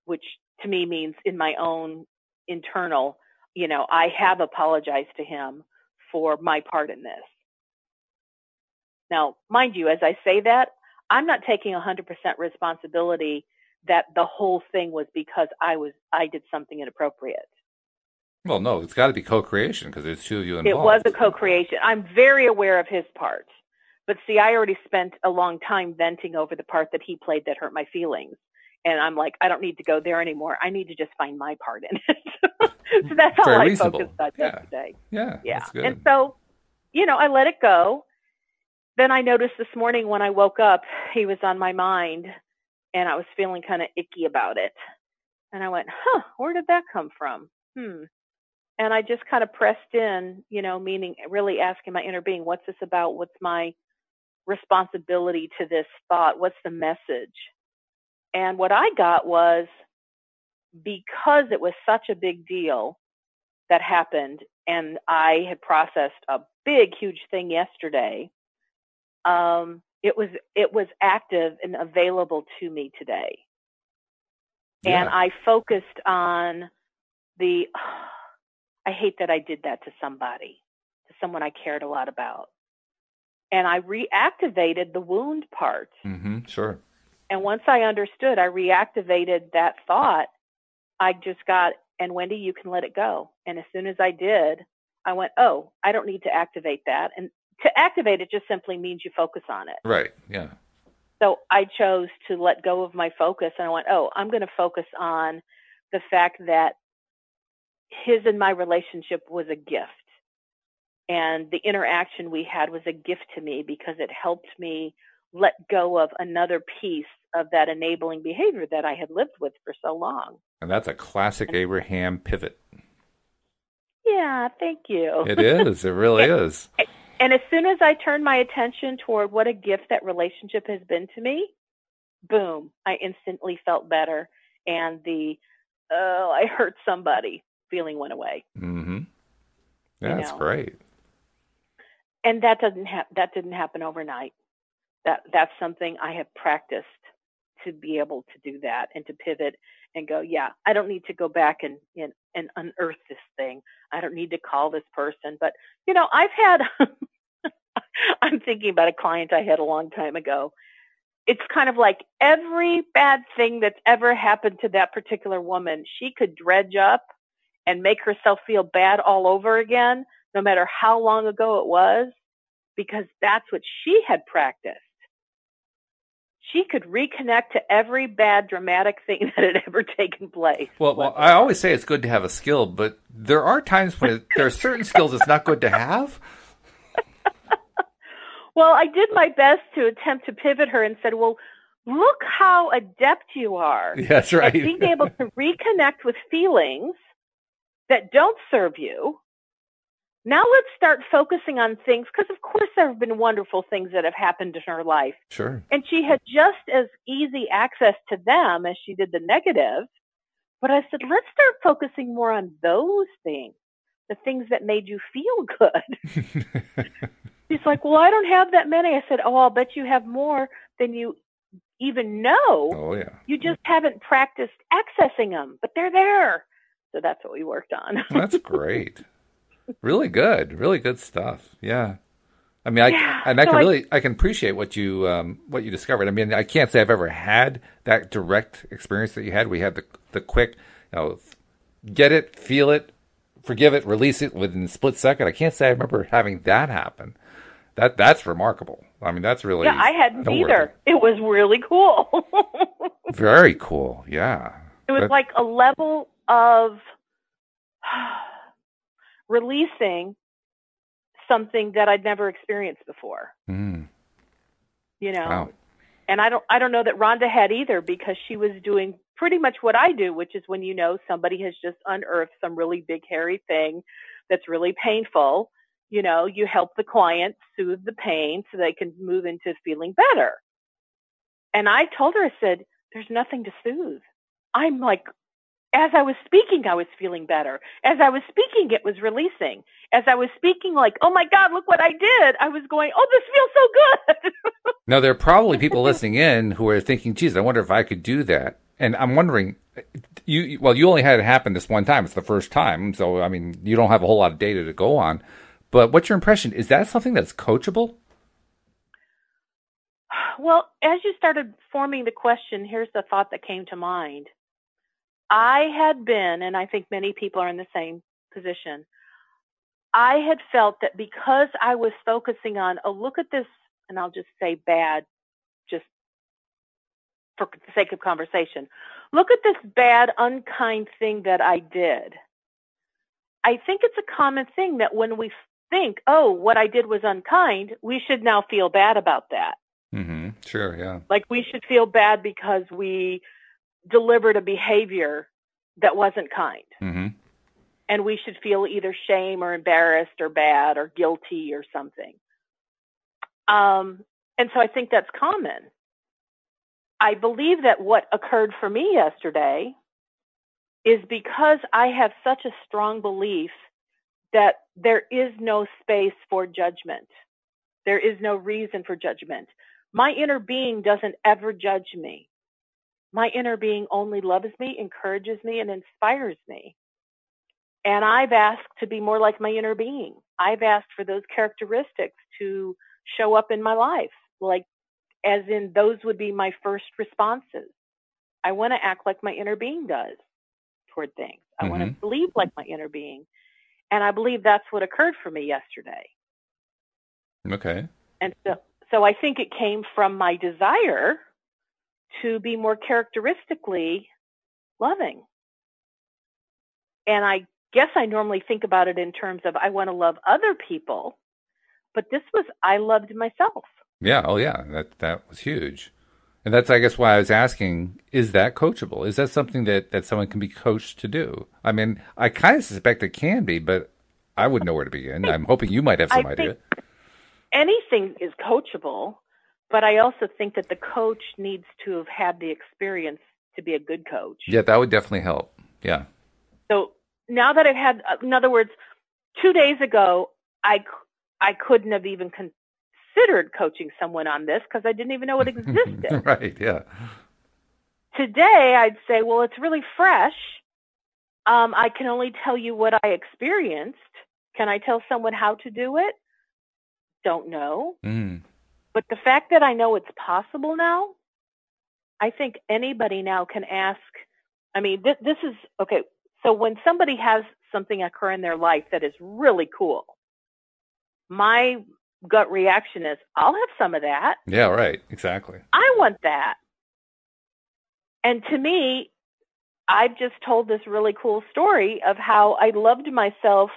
which to me means in my own internal, you know, I have apologized to him for my part in this. Now, mind you, as I say that, I'm not taking one hundred percent responsibility that the whole thing was because I was I did something inappropriate. Well, no, it's got to be co-creation because there's two of you involved. It was a co-creation. I'm very aware of his part. But see, I already spent a long time venting over the part that he played that hurt my feelings. And I'm like, I don't need to go there anymore. I need to just find my part in it. So that's how I reasonable. focused on yeah. yesterday. Yeah, yeah. That's good. And so, you know, I let it go. Then I noticed this morning when I woke up, he was on my mind and I was feeling kind of icky about it. And I went, huh, where did that come from? Hmm. And I just kind of pressed in, you know, meaning really asking my inner being, what's this about? What's my responsibility to this thought? What's the message? And what I got was because it was such a big deal that happened and I had processed a big, huge thing yesterday. Um, it was it was active and available to me today. Yeah. And I focused on the, oh, I hate that I did that to somebody, to someone I cared a lot about. And I reactivated the wound part. Mm-hmm, sure. And once I understood, I reactivated that thought. I just got, and Wendy, you can let it go. And as soon as I did, I went, oh, I don't need to activate that. And to activate it just simply means you focus on it. Right, yeah. So I chose to let go of my focus, and I went, oh, I'm going to focus on the fact that his and my relationship was a gift, and the interaction we had was a gift to me because it helped me let go of another piece of that enabling behavior that I had lived with for so long. And that's a classic and- Abraham pivot. Yeah, thank you. It is. It really it, is. It, And as soon as I turned my attention toward what a gift that relationship has been to me, boom, I instantly felt better. And the, oh, I hurt somebody feeling went away. Mm-hmm. Yeah, you that's know? Great. And that doesn't ha- that didn't happen overnight. That That's something I have practiced to be able to do that and to pivot and go, yeah, I don't need to go back and, and, and unearth this thing. I don't need to call this person. But, you know, I've had, I'm thinking about a client I had a long time ago. It's kind of like every bad thing that's ever happened to that particular woman, she could dredge up and make herself feel bad all over again, no matter how long ago it was, because that's what she had practiced. She could reconnect to every bad, dramatic thing that had ever taken place. Well, well I always say it's good to have a skill, but there are times when there are certain skills it's not good to have. Well, I did my best to attempt to pivot her and said, well, look how adept you are. That's right. At being able to reconnect with feelings that don't serve you. Now let's start focusing on things, because of course there have been wonderful things that have happened in her life. Sure. And she had just as easy access to them as she did the negative. But I said, let's start focusing more on those things, the things that made you feel good. She's like, well, I don't have that many. I said, oh, I'll bet you have more than you even know. Oh, yeah. You just haven't practiced accessing them, but they're there. So that's what we worked on. That's great. Really good, really good stuff. Yeah, I mean, I yeah, and I so can I, really I can appreciate what you um, what you discovered. I mean, I can't say I've ever had that direct experience that you had. We had the the quick, you know, get it, feel it, forgive it, release it within a split second. I can't say I remember having that happen. That that's remarkable. I mean, that's really yeah. I hadn't either. It was really cool. Very cool. Yeah. It was but, like a level of. Releasing something that I'd never experienced before. Mm. You know, wow. And I don't, I don't know that Rhonda had either, because she was doing pretty much what I do, which is when, you know, somebody has just unearthed some really big, hairy thing that's really painful, you know, you help the client soothe the pain so they can move into feeling better. And I told her, I said, there's nothing to soothe. I'm like, as I was speaking, I was feeling better. As I was speaking, it was releasing. As I was speaking, like, oh my God, look what I did. I was going, oh, this feels so good. Now, there are probably people listening in who are thinking, geez, I wonder if I could do that. And I'm wondering, you, well, you only had it happen this one time. It's the first time. So, I mean, you don't have a whole lot of data to go on. But what's your impression? Is that something that's coachable? Well, as you started forming the question, here's the thought that came to mind. I had been, and I think many people are in the same position, I had felt that because I was focusing on, oh, look at this, and I'll just say bad, just for the sake of conversation, look at this bad, unkind thing that I did. I think it's a common thing that when we think, oh, what I did was unkind, we should now feel bad about that. Mm-hmm. Sure, yeah. Like we should feel bad because we delivered a behavior that wasn't kind. Mm-hmm. And we should feel either shame or embarrassed or bad or guilty or something. Um, and so I think that's common. I believe that what occurred for me yesterday is because I have such a strong belief that there is no space for judgment. There is no reason for judgment. My inner being doesn't ever judge me. My inner being only loves me, encourages me, and inspires me. And I've asked to be more like my inner being. I've asked for those characteristics to show up in my life, like as in those would be my first responses. I want to act like my inner being does toward things. I mm-hmm. want to believe like my inner being. And I believe that's what occurred for me yesterday. Okay. And so, so I think it came from my desire to be more characteristically loving. And I guess I normally think about it in terms of I want to love other people, but this was I loved myself. Yeah, oh yeah, that that was huge. And that's, I guess, why I was asking, is that coachable? Is that something that, that someone can be coached to do? I mean, I kind of suspect it can be, but I wouldn't know where to begin. I'm hoping you might have some I idea. Anything is coachable. But I also think that the coach needs to have had the experience to be a good coach. Yeah, that would definitely help. Yeah. So now that I've had, in other words, two days ago, I, I couldn't have even considered coaching someone on this because I didn't even know it existed. Right, yeah. Today, I'd say, well, it's really fresh. Um, I can only tell you what I experienced. Can I tell someone how to do it? Don't know. Mm. But the fact that I know it's possible now, I think anybody now can ask. I mean, th- this is, okay, so when somebody has something occur in their life that is really cool, my gut reaction is, I'll have some of that. Yeah, right, exactly. I want that. And to me, I've just told this really cool story of how I loved myself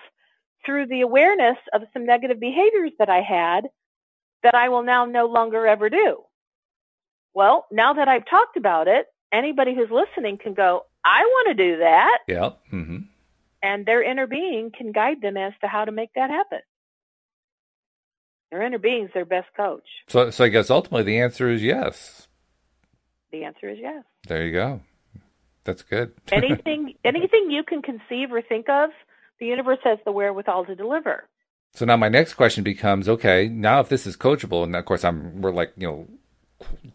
through the awareness of some negative behaviors that I had that I will now no longer ever do. Well, now that I've talked about it, anybody who's listening can go, I want to do that. Yeah. Mm-hmm. And their inner being can guide them as to how to make that happen. Their inner being's their best coach. So, so I guess ultimately the answer is yes. The answer is yes. There you go. That's good. anything, anything you can conceive or think of, the universe has the wherewithal to deliver. So now my next question becomes, okay, now if this is coachable, and of course I'm we're like, you know,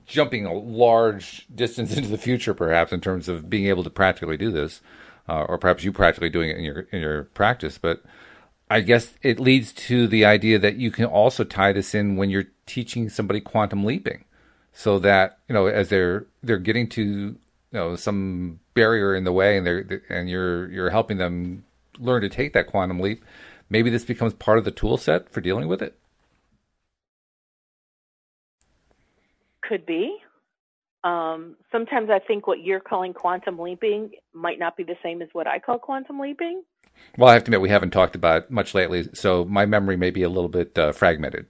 jumping a large distance into the future perhaps in terms of being able to practically do this, uh, or perhaps you practically doing it in your in your practice, but I guess it leads to the idea that you can also tie this in when you're teaching somebody quantum leaping, so that, you know, as they're they're getting to, you know, some barrier in the way and they're and you're you're helping them learn to take that quantum leap, maybe this becomes part of the tool set for dealing with it? Could be. Um, sometimes I think what you're calling quantum leaping might not be the same as what I call quantum leaping. Well, I have to admit, we haven't talked about much lately, so my memory may be a little bit uh, fragmented.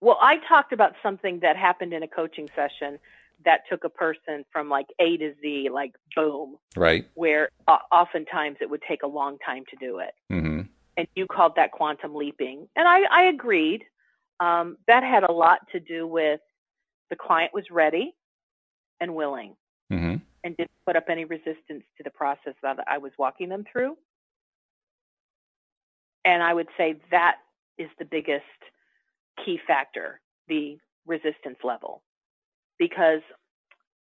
Well, I talked about something that happened in a coaching session that took a person from like A to Z, like boom. Right. Where uh, oftentimes it would take a long time to do it. Mm-hmm. And you called that quantum leaping. And I, I agreed. Um, that had a lot to do with the client was ready and willing. Mm-hmm. And didn't put up any resistance to the process that I was walking them through. And I would say that is the biggest key factor, the resistance level. Because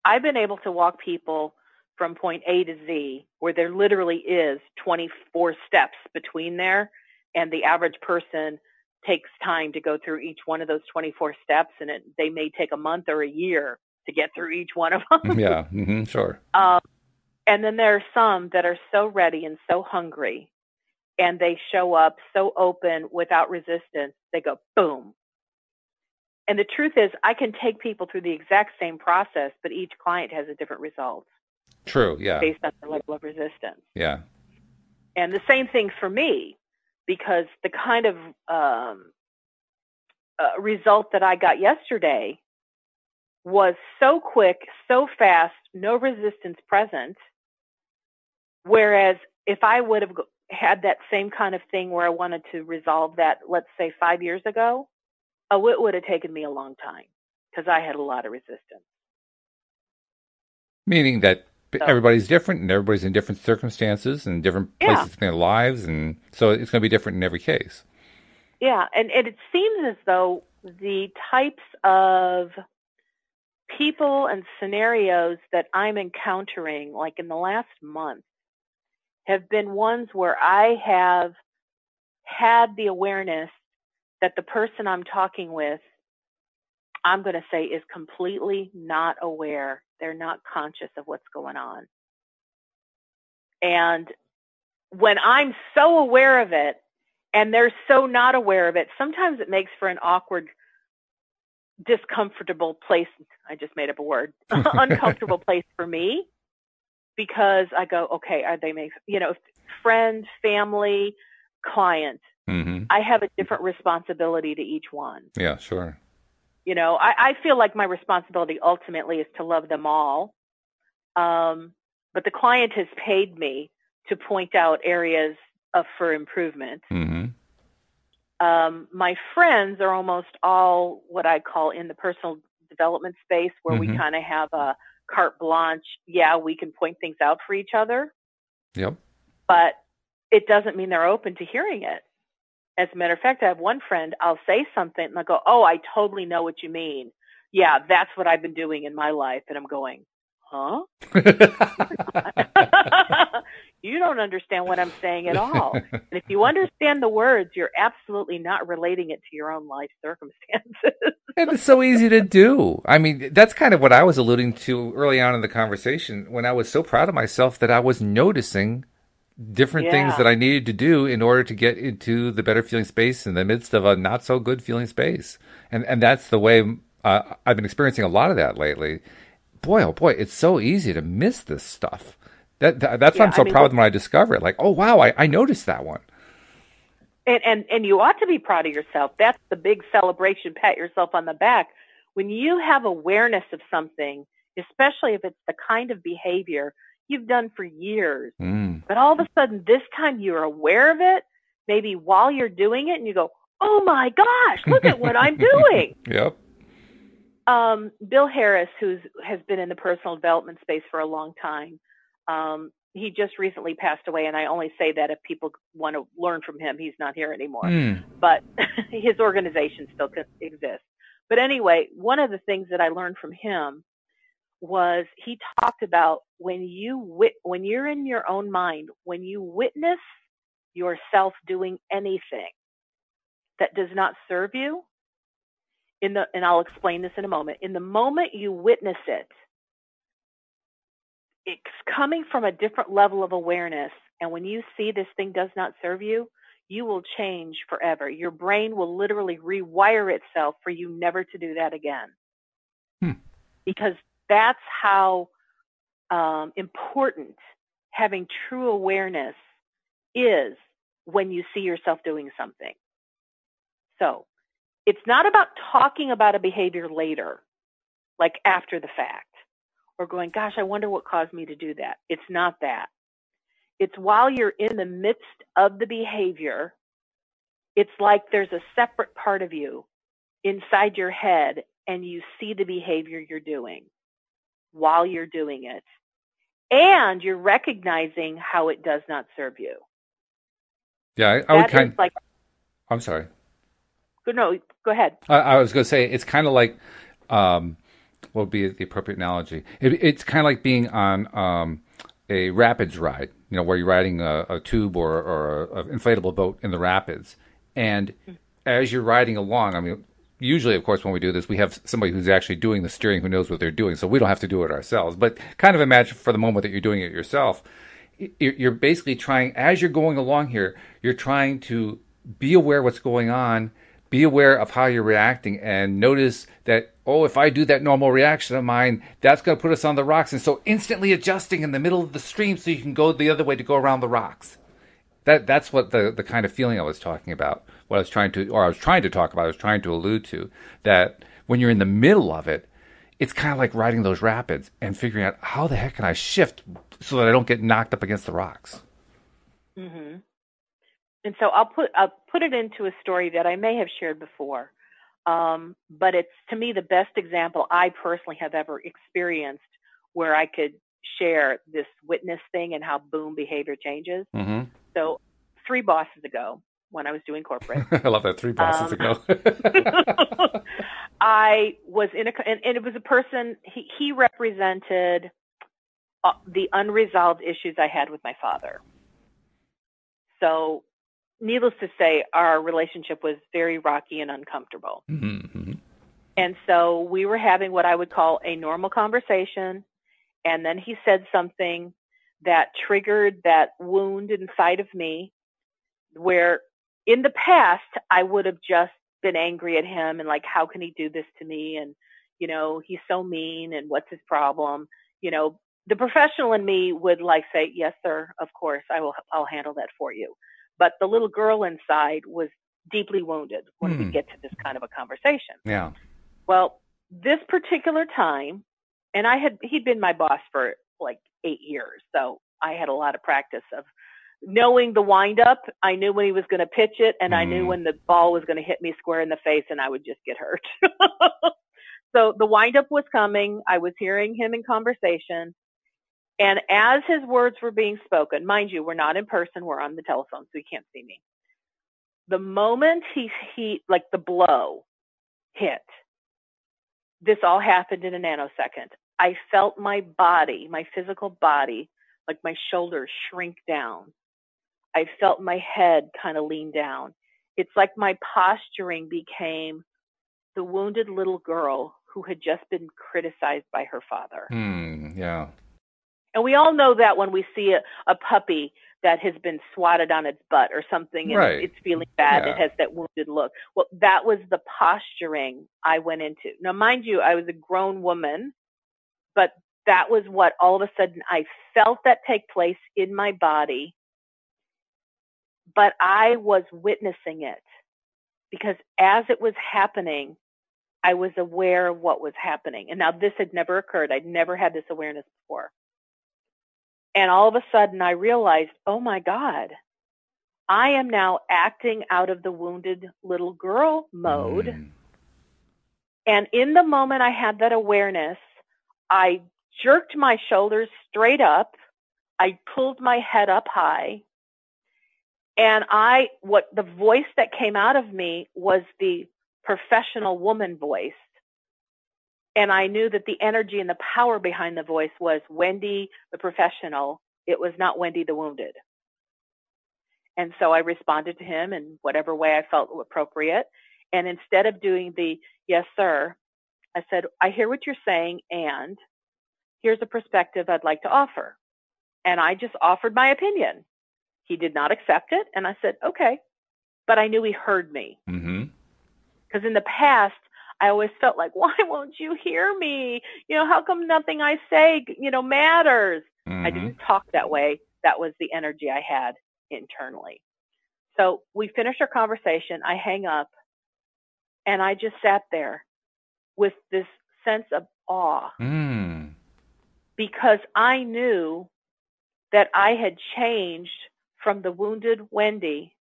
I've been able to walk people from point A to Z, where there literally is twenty-four steps between there, and the average person takes time to go through each one of those twenty-four steps, and it, they may take a month or a year to get through each one of them. Yeah, mm-hmm, sure. Um, and then there are some that are so ready and so hungry, and they show up so open without resistance, they go, boom. And the truth is, I can take people through the exact same process, but each client has a different result. True, yeah. Based on their level of resistance. Yeah. And the same thing for me, because the kind of um, uh, result that I got yesterday was so quick, so fast, no resistance present, whereas if I would have had that same kind of thing where I wanted to resolve that, let's say, five years ago, oh, it would have taken me a long time because I had a lot of resistance. Meaning that so. Everybody's different and everybody's in different circumstances and different yeah. places in their lives. And so it's going to be different in every case. Yeah. And, and it seems as though the types of people and scenarios that I'm encountering, like in the last month, have been ones where I have had the awareness that the person I'm talking with, I'm going to say, is completely not aware. They're not conscious of what's going on. And when I'm so aware of it and they're so not aware of it, sometimes it makes for an awkward, discomfortable place. I just made up a word. Uncomfortable place for me, because I go, okay, are they making, you know, friend, family, client. Mm-hmm. I have a different responsibility to each one. Yeah, sure. You know, I, I feel like my responsibility ultimately is to love them all. Um, but the client has paid me to point out areas of, for improvement. Mm-hmm. Um, my friends are almost all what I call in the personal development space, where mm-hmm. we kind of have a carte blanche. Yeah, we can point things out for each other. Yep. But it doesn't mean they're open to hearing it. As a matter of fact, I have one friend, I'll say something and I'll go, oh, I totally know what you mean. Yeah, that's what I've been doing in my life. And I'm going, huh? You don't understand what I'm saying at all. And if you understand the words, you're absolutely not relating it to your own life circumstances. And it's so easy to do. I mean, that's kind of what I was alluding to early on in the conversation, when I was so proud of myself that I was noticing different yeah. things that I needed to do in order to get into the better feeling space in the midst of a not so good feeling space. And and that's the way uh, I've been experiencing a lot of that lately. Boy, oh boy, it's so easy to miss this stuff. That, that That's yeah, why I'm so I mean, proud of when I discover it. Like, oh, wow, I, I noticed that one. And, and and you ought to be proud of yourself. That's the big celebration. Pat yourself on the back. When you have awareness of something, especially if it's the kind of behavior you've done for years. Mm. But all of a sudden, this time you're aware of it, maybe while you're doing it, and you go, oh my gosh, look at what I'm doing. Yep. Um, Bill Harris, who has been in the personal development space for a long time, um, he just recently passed away, and I only say that if people want to learn from him, he's not here anymore. Mm. But his organization still exists. But anyway, one of the things that I learned from him was he talked about when you wit- when you're in your own mind, when you witness yourself doing anything that does not serve you, in the and I'll explain this in a moment. In the moment you witness it, it's coming from a different level of awareness. And when you see this thing does not serve you, you will change forever. Your brain will literally rewire itself for you never to do that again. Hmm. Because that's how um, important having true awareness is when you see yourself doing something. So it's not about talking about a behavior later, like after the fact, or going, gosh, I wonder what caused me to do that. It's not that. It's while you're in the midst of the behavior, it's like there's a separate part of you inside your head, and you see the behavior you're doing while you're doing it, and you're recognizing how it does not serve you. Yeah, I, I would kind of, like, I'm sorry. No, go ahead. I, I was going to say, it's kind of like, um, what would be the appropriate analogy? It, it's kind of like being on um, a rapids ride, you know, where you're riding a, a tube or, or an inflatable boat in the rapids. And mm-hmm. as you're riding along, I mean, usually, of course, when we do this, we have somebody who's actually doing the steering who knows what they're doing, so we don't have to do it ourselves. But kind of imagine for the moment that you're doing it yourself. You're basically trying, as you're going along here, you're trying to be aware of what's going on, be aware of how you're reacting, and notice that, oh, if I do that normal reaction of mine, that's going to put us on the rocks. And so instantly adjusting in the middle of the stream so you can go the other way to go around the rocks. That That's what the, the kind of feeling I was talking about, what I was trying to, or I was trying to talk about, I was trying to allude to, that when you're in the middle of it, it's kind of like riding those rapids and figuring out how the heck can I shift so that I don't get knocked up against the rocks. Mm-hmm. And so I'll put I'll put it into a story that I may have shared before, um, but it's, to me, the best example I personally have ever experienced where I could share this witness thing and how boom behavior changes. Mm-hmm. So three bosses ago, when I was doing corporate, I love that three bosses um, ago. I was in a, and, and it was a person. He, he represented uh, the unresolved issues I had with my father. So, needless to say, our relationship was very rocky and uncomfortable. Mm-hmm. And so we were having what I would call a normal conversation. And then he said something that triggered that wound inside of me, where in the past I would have just been angry at him and like, how can he do this to me? And, you know, he's so mean, and what's his problem? You know, the professional in me would like say, yes, sir, of course, I will, I'll handle that for you. But the little girl inside was deeply wounded when mm. we get to this kind of a conversation. Yeah. Well, this particular time, and I had, he'd been my boss for like eight years. So I had a lot of practice of knowing the wind up. I knew when he was going to pitch it, and mm. I knew when the ball was going to hit me square in the face and I would just get hurt. So the wind up was coming. I was hearing him in conversation. And as his words were being spoken, mind you, we're not in person, we're on the telephone, so he can't see me. The moment he, he, like the blow hit, this all happened in a nanosecond. I felt my body, my physical body, like my shoulders shrink down. I felt my head kind of lean down. It's like my posturing became the wounded little girl who had just been criticized by her father. Mm, yeah. And we all know that when we see a, a puppy that has been swatted on its butt or something, and right. it's feeling bad, yeah. it has that wounded look. Well, that was the posturing I went into. Now, mind you, I was a grown woman, but that was what all of a sudden I felt that take place in my body, but I was witnessing it, because as it was happening, I was aware of what was happening. And now this had never occurred. I'd never had this awareness before. And all of a sudden I realized, oh my God, I am now acting out of the wounded little girl mode. Mm. And in the moment I had that awareness, I jerked my shoulders straight up. I pulled my head up high. And I, what the voice that came out of me was the professional woman voice. And I knew that the energy and the power behind the voice was Wendy, the professional. It was not Wendy, the wounded. And so I responded to him in whatever way I felt appropriate. And instead of doing the, yes, sir, I said, I hear what you're saying, and here's a perspective I'd like to offer. And I just offered my opinion. He did not accept it. And I said, okay. But I knew he heard me. Mm-hmm. Because in the past, I always felt like, why won't you hear me? You know, how come nothing I say, you know, matters? Mm-hmm. I didn't talk that way. that was the energy I had internally. So we finished our conversation. I hang up, and I just sat there with this sense of awe mm. because I knew that I had changed from the wounded Wendy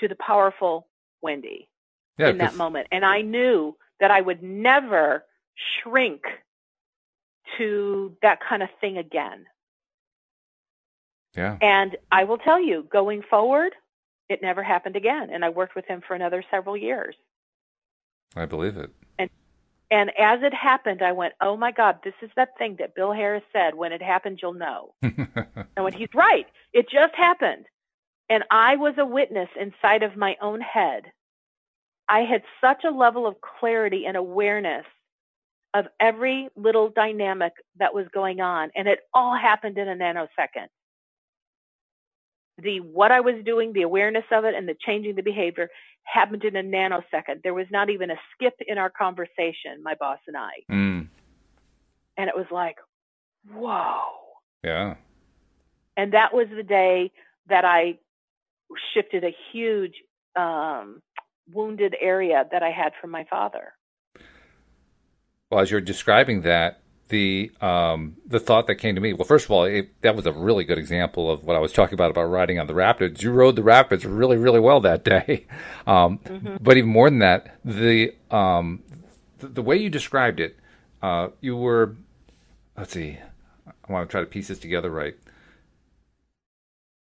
to the powerful Wendy yeah, in that moment. And I knew that I would never shrink to that kind of thing again. Yeah. And I will tell you, going forward, it never happened again. And I worked with him for another several years. I believe it. And and as it happened, I went, oh, my God, this is that thing that Bill Harris said, when it happens, you'll know. And when he's right, it just happened. And I was a witness inside of my own head. I had such a level of clarity and awareness of every little dynamic that was going on. And it all happened in a nanosecond. The what I was doing, the awareness of it, and the changing the behavior happened in a nanosecond. There was not even a skip in our conversation, my boss and I. Mm. And it was like, whoa. Yeah. And that was the day that I shifted a huge um, wounded area that I had from my father. Well, as you're describing that, the um, the thought that came to me, well, first of all, it, that was a really good example of what I was talking about, about riding on the rapids. You rode the rapids really, really well that day. Um, mm-hmm. But even more than that, the um, th- the way you described it, uh, you were, let's see, I want to try to piece this together right.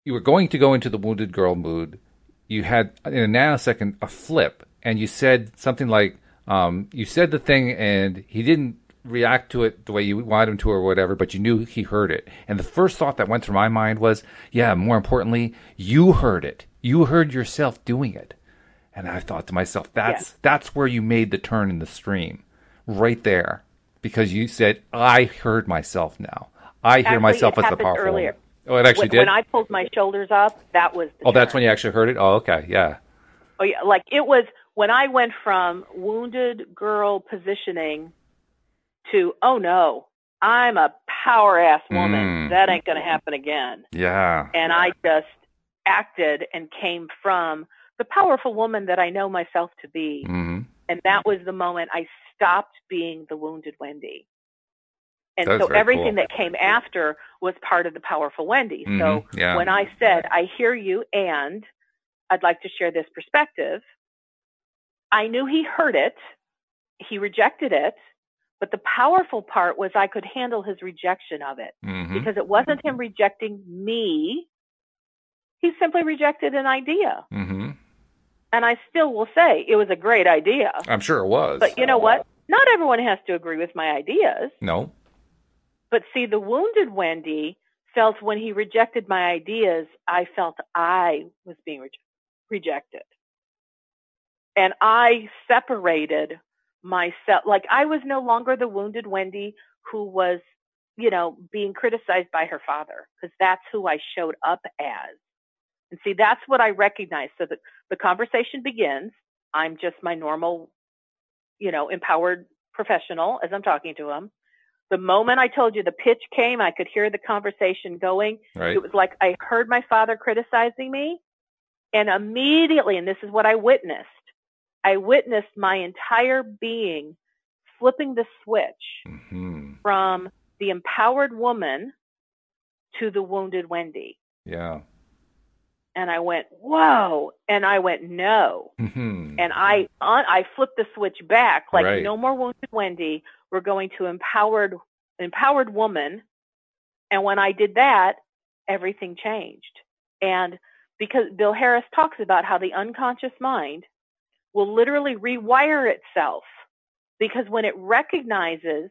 You were going to go into the wounded girl mood. You had, in a nanosecond, a flip, and you said something like, um, you said the thing, and he didn't react to it the way you wanted him to or whatever, but you knew he heard it. And the first thought that went through my mind was, yeah, more importantly, you heard it. You heard yourself doing it. And I thought to myself, that's yeah. that's where you made the turn in the stream, right there, because you said, I heard myself now. I actually, hear myself as the powerful earlier. Oh, it actually when, did? When I pulled my shoulders up, that was the Oh, turn. That's when you actually heard it? Oh, okay, yeah. Oh, yeah, like it was when I went from wounded girl positioning to, oh, no, I'm a power-ass woman. Mm. That ain't going to happen again. Yeah. And I just acted and came from the powerful woman that I know myself to be. Mm-hmm. And that was the moment I stopped being the wounded Wendy. And so everything cool. that came after was part of the powerful Wendy. Mm-hmm. So yeah. when I said, I hear you, and I'd like to share this perspective, I knew he heard it. He rejected it. But the powerful part was I could handle his rejection of it mm-hmm. because it wasn't him rejecting me. He simply rejected an idea. Mm-hmm. And I still will say it was a great idea. I'm sure it was. But you know what? Not everyone has to agree with my ideas. No. But see, the wounded Wendy felt when he rejected my ideas, I felt I was being re- rejected. And I separated myself, like I was no longer the wounded Wendy who was, you know, being criticized by her father, because that's who I showed up as. And see, that's what I recognize. So that the conversation begins. I'm just my normal, you know, empowered professional as I'm talking to him. The moment I told you the pitch came, I could hear the conversation going. Right. It was like I heard my father criticizing me, and immediately, and this is what I witnessed, I witnessed my entire being flipping the switch mm-hmm. from the empowered woman to the wounded Wendy. Yeah. And I went, whoa. And I went, no. Mm-hmm. And I on, I flipped the switch back, like right. no more wounded Wendy. We're going to empowered empowered woman. And when I did that, everything changed. And because Bill Harris talks about how the unconscious mind will literally rewire itself, because when it recognizes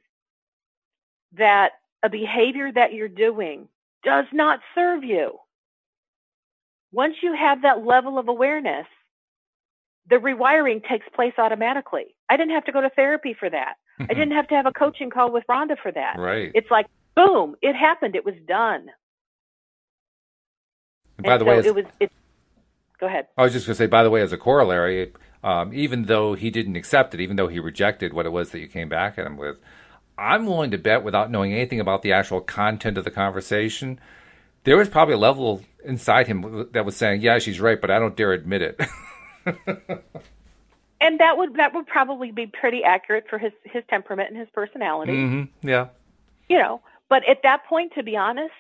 that a behavior that you're doing does not serve you, once you have that level of awareness, the rewiring takes place automatically. I didn't have to go to therapy for that. I didn't have to have a coaching call with Rhonda for that. Right. It's like, boom, it happened. It was done. And by and the so way, it was. It, go ahead. I was just going to say, by the way, as a corollary, um, even though he didn't accept it, even though he rejected what it was that you came back at him with, I'm willing to bet, without knowing anything about the actual content of the conversation, there was probably a level inside him that was saying, yeah, she's right, but I don't dare admit it. And that would that would probably be pretty accurate for his, his temperament and his personality. Mm-hmm. Yeah. You know, but at that point, to be honest,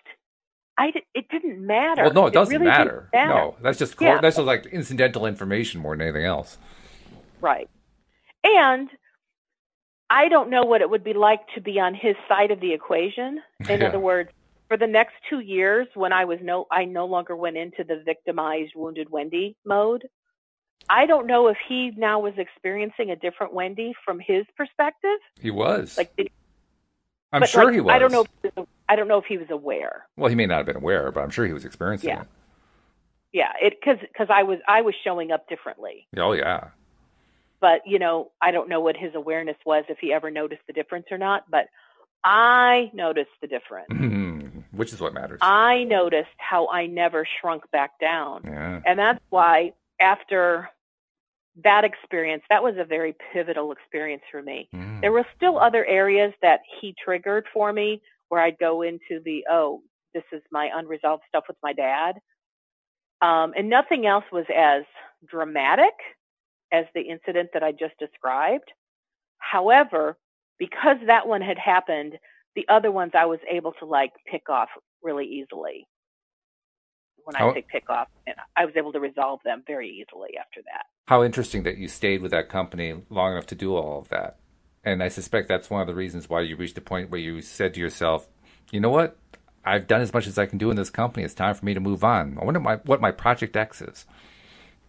I, it didn't matter. Well, no, it, it doesn't really matter. matter. No, that's just, yeah. that's just like incidental information more than anything else. Right. And I don't know what it would be like to be on his side of the equation. In yeah. other words, for the next two years when I was no, I no longer went into the victimized, wounded Wendy mode. I don't know if he now was experiencing a different Wendy from his perspective. He was. Like, did he, I'm sure like, he was. I don't know. If, I don't know if he was aware. Well, he may not have been aware, but I'm sure he was experiencing yeah. it. Yeah, it because because I was I was showing up differently. Oh yeah. But you know, I don't know what his awareness was, if he ever noticed the difference or not. But I noticed the difference, mm-hmm. which is what matters. I noticed how I never shrunk back down, yeah. and that's why after that experience, that was a very pivotal experience for me. Mm. There were still other areas that he triggered for me, where I'd go into the, oh, this is my unresolved stuff with my dad. Um, and nothing else was as dramatic as the incident that I just described. However, because that one had happened, the other ones I was able to like pick off really easily. When I oh. say pick off, and I was able to resolve them very easily after that. How interesting that you stayed with that company long enough to do all of that. And I suspect that's one of the reasons why you reached the point where you said to yourself, you know what? I've done as much as I can do in this company. It's time for me to move on. I wonder my, what my Project X is.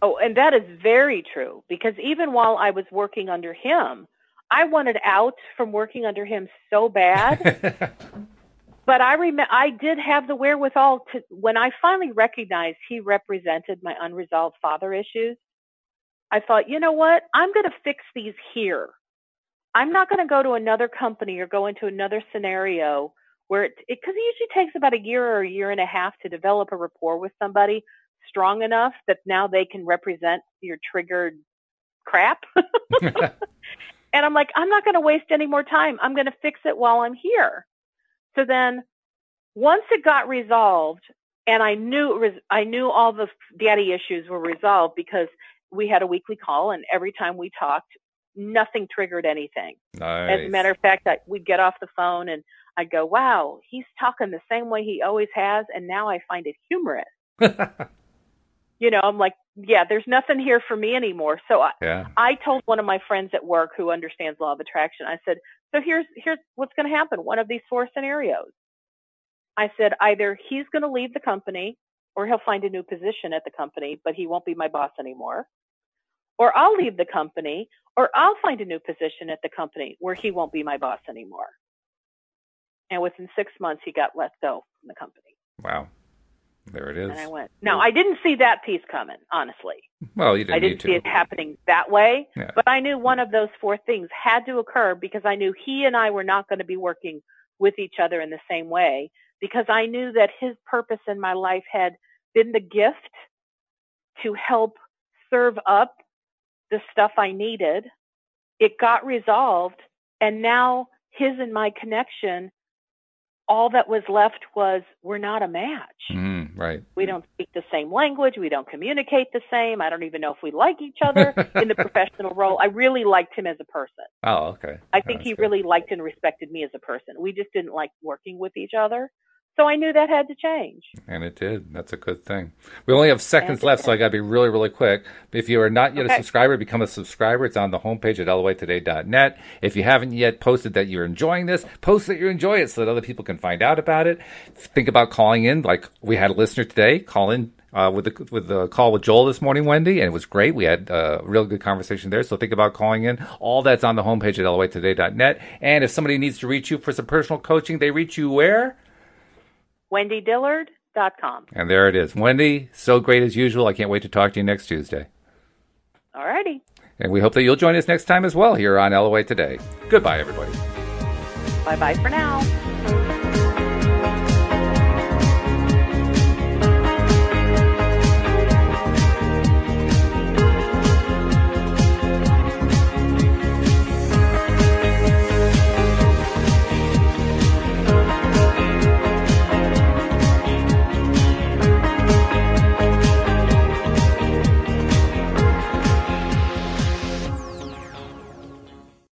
Oh, and that is very true. Because even while I was working under him, I wanted out from working under him so bad. But I rem- I did have the wherewithal to, when I finally recognized he represented my unresolved father issues, I thought, you know what? I'm going to fix these here. I'm not going to go to another company or go into another scenario where it, because it, it usually takes about a year or a year and a half to develop a rapport with somebody strong enough that now they can represent your triggered crap. And I'm like, I'm not going to waste any more time. I'm going to fix it while I'm here. So then once it got resolved, and I knew, it was, I knew all the daddy issues were resolved because we had a weekly call, and every time we talked, nothing triggered anything. Nice. As a matter of fact, I, we'd get off the phone and I'd go, wow, he's talking the same way he always has. And now I find it humorous. You know, I'm like, yeah, there's nothing here for me anymore. So I, yeah. I told one of my friends at work who understands law of attraction, I said, so here's, here's what's going to happen. One of these four scenarios. I said, either he's going to leave the company or he'll find a new position at the company, but he won't be my boss anymore. Or I'll leave the company, or I'll find a new position at the company where he won't be my boss anymore. And within six months, he got let go from the company. Wow. There it is. And I went, now, I didn't see that piece coming, honestly. Well, you didn't I didn't need see to. It happening that way, yeah. But I knew one of those four things had to occur because I knew he and I were not going to be working with each other in the same way because I knew that his purpose in my life had been the gift to help serve up the stuff I needed. It got resolved, and now his and my connection, all that was left was we're not a match. Mm, right. We don't speak the same language. We don't communicate the same. I don't even know if we like each other in the professional role. I really liked him as a person. Oh, okay. I think oh, he good. really liked and respected me as a person. We just didn't like working with each other. So I knew that had to change. And it did. That's a good thing. We only have seconds left, so I got to be really, really quick. If you are not yet okay. a subscriber, become a subscriber. It's on the homepage at L O A Today dot net. If you haven't yet posted that you're enjoying this, post that you enjoy it so that other people can find out about it. Think about calling in. Like we had a listener today call in uh, with, the, with the call with Joel this morning, Wendy, and it was great. We had a real good conversation there, so think about calling in. All that's on the homepage at L O A Today dot net. And if somebody needs to reach you for some personal coaching, they reach you where? Wendy Dillard dot com. And there it is. Wendy, so great as usual. I can't wait to talk to you next Tuesday. All righty. And we hope that you'll join us next time as well here on L O A Today. Goodbye, everybody. Bye-bye for now.